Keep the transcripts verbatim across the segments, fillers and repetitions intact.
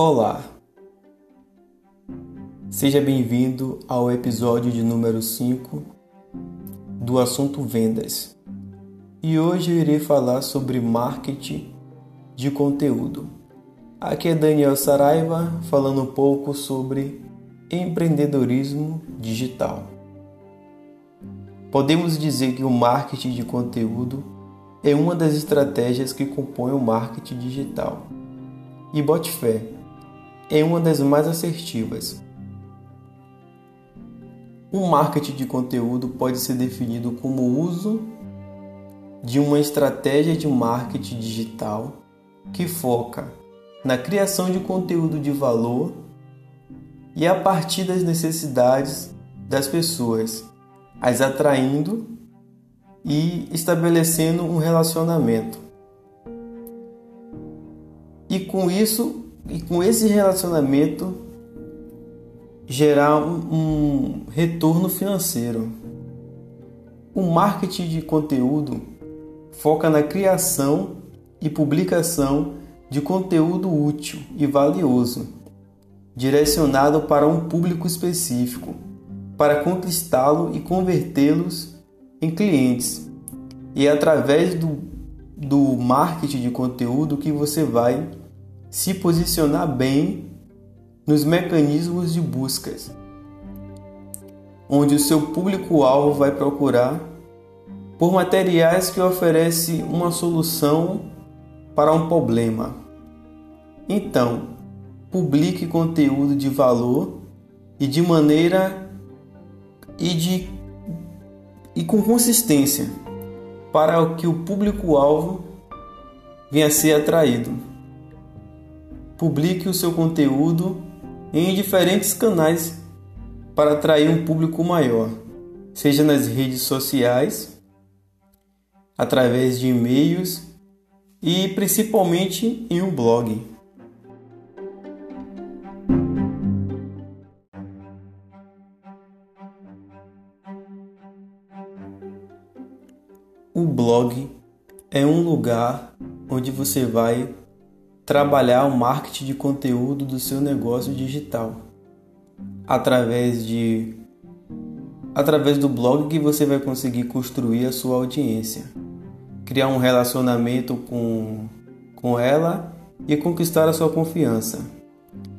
Olá! Seja bem-vindo ao episódio de número cinco do Assunto Vendas. E hoje eu irei falar sobre marketing de conteúdo. Aqui é Daniel Saraiva falando um pouco sobre empreendedorismo digital. Podemos dizer que o marketing de conteúdo é uma das estratégias que compõe o marketing digital. E bote fé, é uma das mais assertivas. O marketing de conteúdo pode ser definido como o uso de uma estratégia de marketing digital que foca na criação de conteúdo de valor e a partir das necessidades das pessoas, as atraindo e estabelecendo um relacionamento. E com isso, e com esse relacionamento, gerar um, um retorno financeiro. O marketing de conteúdo foca na criação e publicação de conteúdo útil e valioso, direcionado para um público específico, para conquistá-lo e convertê-los em clientes. E é através do, do marketing de conteúdo que você vai se posicionar bem nos mecanismos de buscas, onde o seu público-alvo vai procurar por materiais que oferecem uma solução para um problema. Então, publique conteúdo de valor e de maneira e, de, e com consistência para que o público-alvo venha a ser atraído. Publique o seu conteúdo em diferentes canais para atrair um público maior, seja nas redes sociais, através de e-mails e principalmente em um blog. O blog é um lugar onde você vai trabalhar o marketing de conteúdo do seu negócio digital. Através de através do blog que você vai conseguir construir a sua audiência, criar um relacionamento com, com ela e conquistar a sua confiança.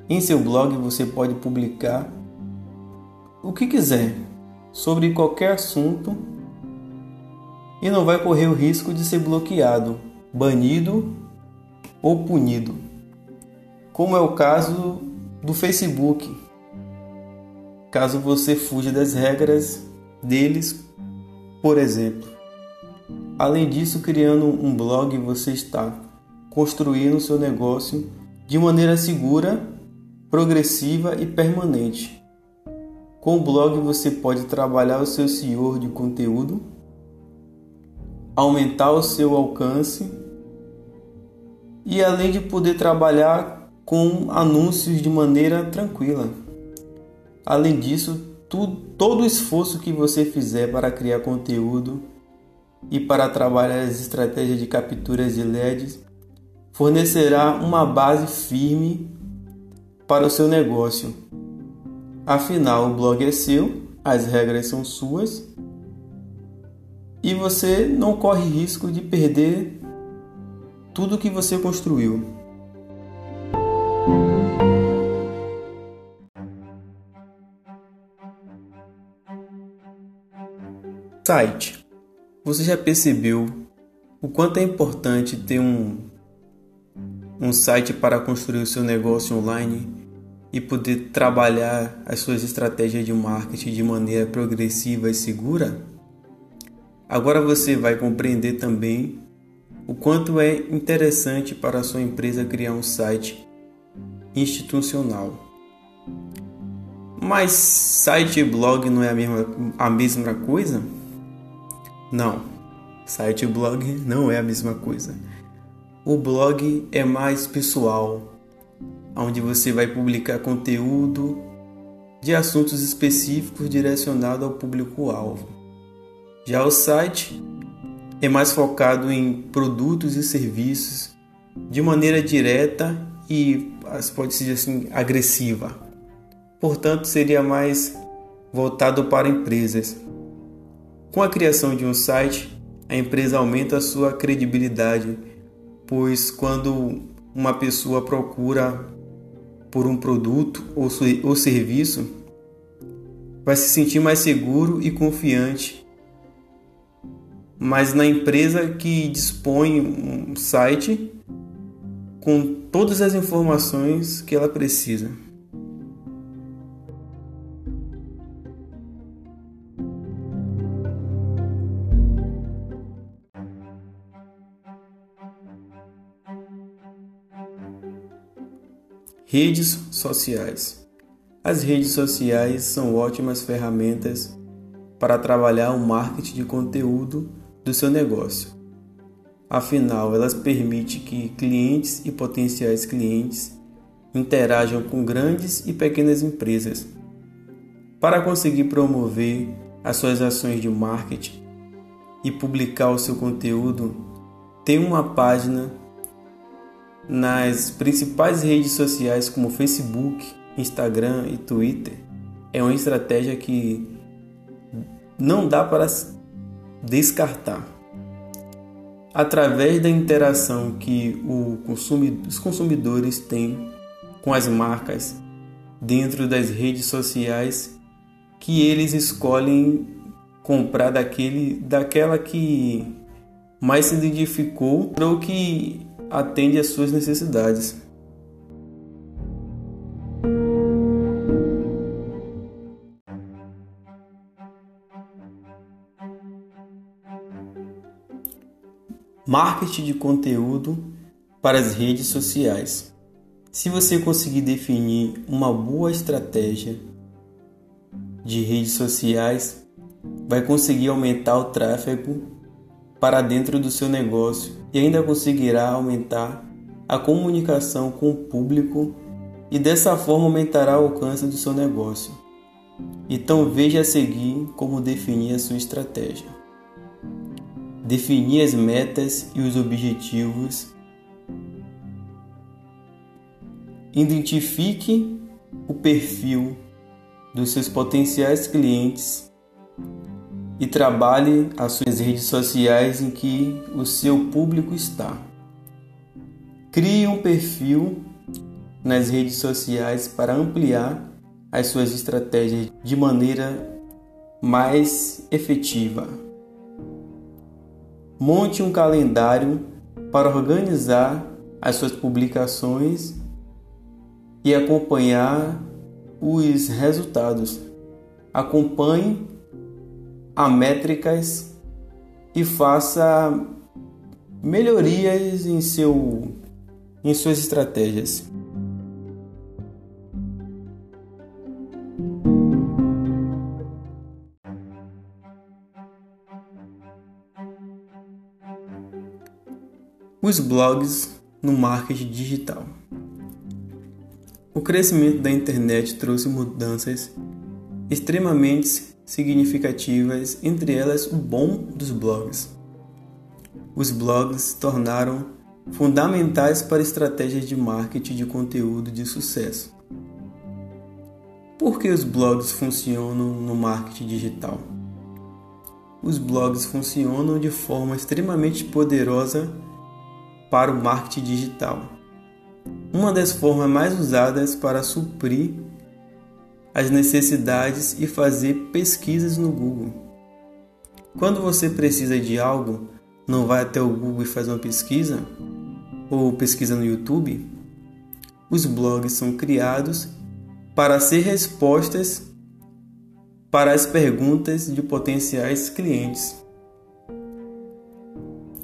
Em seu blog você pode publicar o que quiser sobre qualquer assunto e não vai correr o risco de ser bloqueado, banido ou punido, como é o caso do Facebook, caso você fuja das regras deles, por exemplo. Além disso, criando um blog, você está construindo o seu negócio de maneira segura, progressiva e permanente. Com o blog, você pode trabalhar o seu S E O de conteúdo, aumentar o seu alcance, e além de poder trabalhar com anúncios de maneira tranquila. Além disso, tudo, todo o esforço que você fizer para criar conteúdo e para trabalhar as estratégias de capturas de L E Ds fornecerá uma base firme para o seu negócio. Afinal, o blog é seu, as regras são suas e você não corre risco de perder tudo que você construiu. Site. Você já percebeu o quanto é importante ter um, um site para construir o seu negócio online e poder trabalhar as suas estratégias de marketing de maneira progressiva e segura? Agora você vai compreender também o quanto é interessante para a sua empresa criar um site institucional. Mas site e blog não é a mesma, a mesma coisa? Não, site e blog não é a mesma coisa. O blog é mais pessoal, onde você vai publicar conteúdo de assuntos específicos direcionado ao público-alvo. Já o site é mais focado em produtos e serviços de maneira direta e, pode-se dizer assim, agressiva. Portanto, seria mais voltado para empresas. Com a criação de um site, a empresa aumenta a sua credibilidade, pois quando uma pessoa procura por um produto ou, ou serviço, vai se sentir mais seguro e confiante. Mas na empresa que dispõe um site com todas as informações que ela precisa. Redes sociais. As redes sociais são ótimas ferramentas para trabalhar o marketing de conteúdo do seu negócio. Afinal, elas permitem que clientes e potenciais clientes interajam com grandes e pequenas empresas. Para conseguir promover as suas ações de marketing e publicar o seu conteúdo, tem uma página nas principais redes sociais como Facebook, Instagram e Twitter. É uma estratégia que não dá para descartar. Através da interação que o consumidor, os consumidores têm com as marcas dentro das redes sociais, que eles escolhem comprar daquele, daquela que mais se identificou ou que atende às suas necessidades. Marketing de conteúdo para as redes sociais. Se você conseguir definir uma boa estratégia de redes sociais, vai conseguir aumentar o tráfego para dentro do seu negócio e ainda conseguirá aumentar a comunicação com o público e dessa forma aumentará o alcance do seu negócio. Então veja a seguir como definir a sua estratégia. Definir as metas e os objetivos. Identifique o perfil dos seus potenciais clientes e trabalhe as suas redes sociais em que o seu público está. Crie um perfil nas redes sociais para ampliar as suas estratégias de maneira mais efetiva. Monte um calendário para organizar as suas publicações e acompanhar os resultados. Acompanhe a métricas e faça melhorias em, seu, em suas estratégias. Os blogs no marketing digital. O crescimento da internet trouxe mudanças extremamente significativas, entre elas o boom dos blogs. Os blogs se tornaram fundamentais para estratégias de marketing de conteúdo de sucesso. Por que os blogs funcionam no marketing digital? Os blogs funcionam de forma extremamente poderosa para o marketing digital. Uma das formas mais usadas para suprir as necessidades e fazer pesquisas no Google. Quando você precisa de algo, não vai até o Google e faz uma pesquisa? Ou pesquisa no YouTube? Os blogs são criados para ser respostas para as perguntas de potenciais clientes.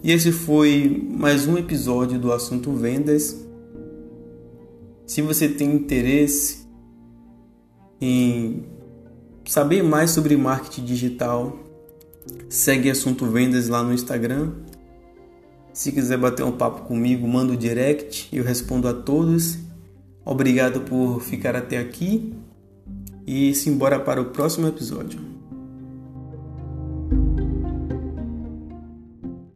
E esse foi mais um episódio do Assunto Vendas. Se você tem interesse em saber mais sobre marketing digital, segue Assunto Vendas lá no Instagram. Se quiser bater um papo comigo, manda o direct, eu respondo a todos. Obrigado por ficar até aqui e simbora para o próximo episódio.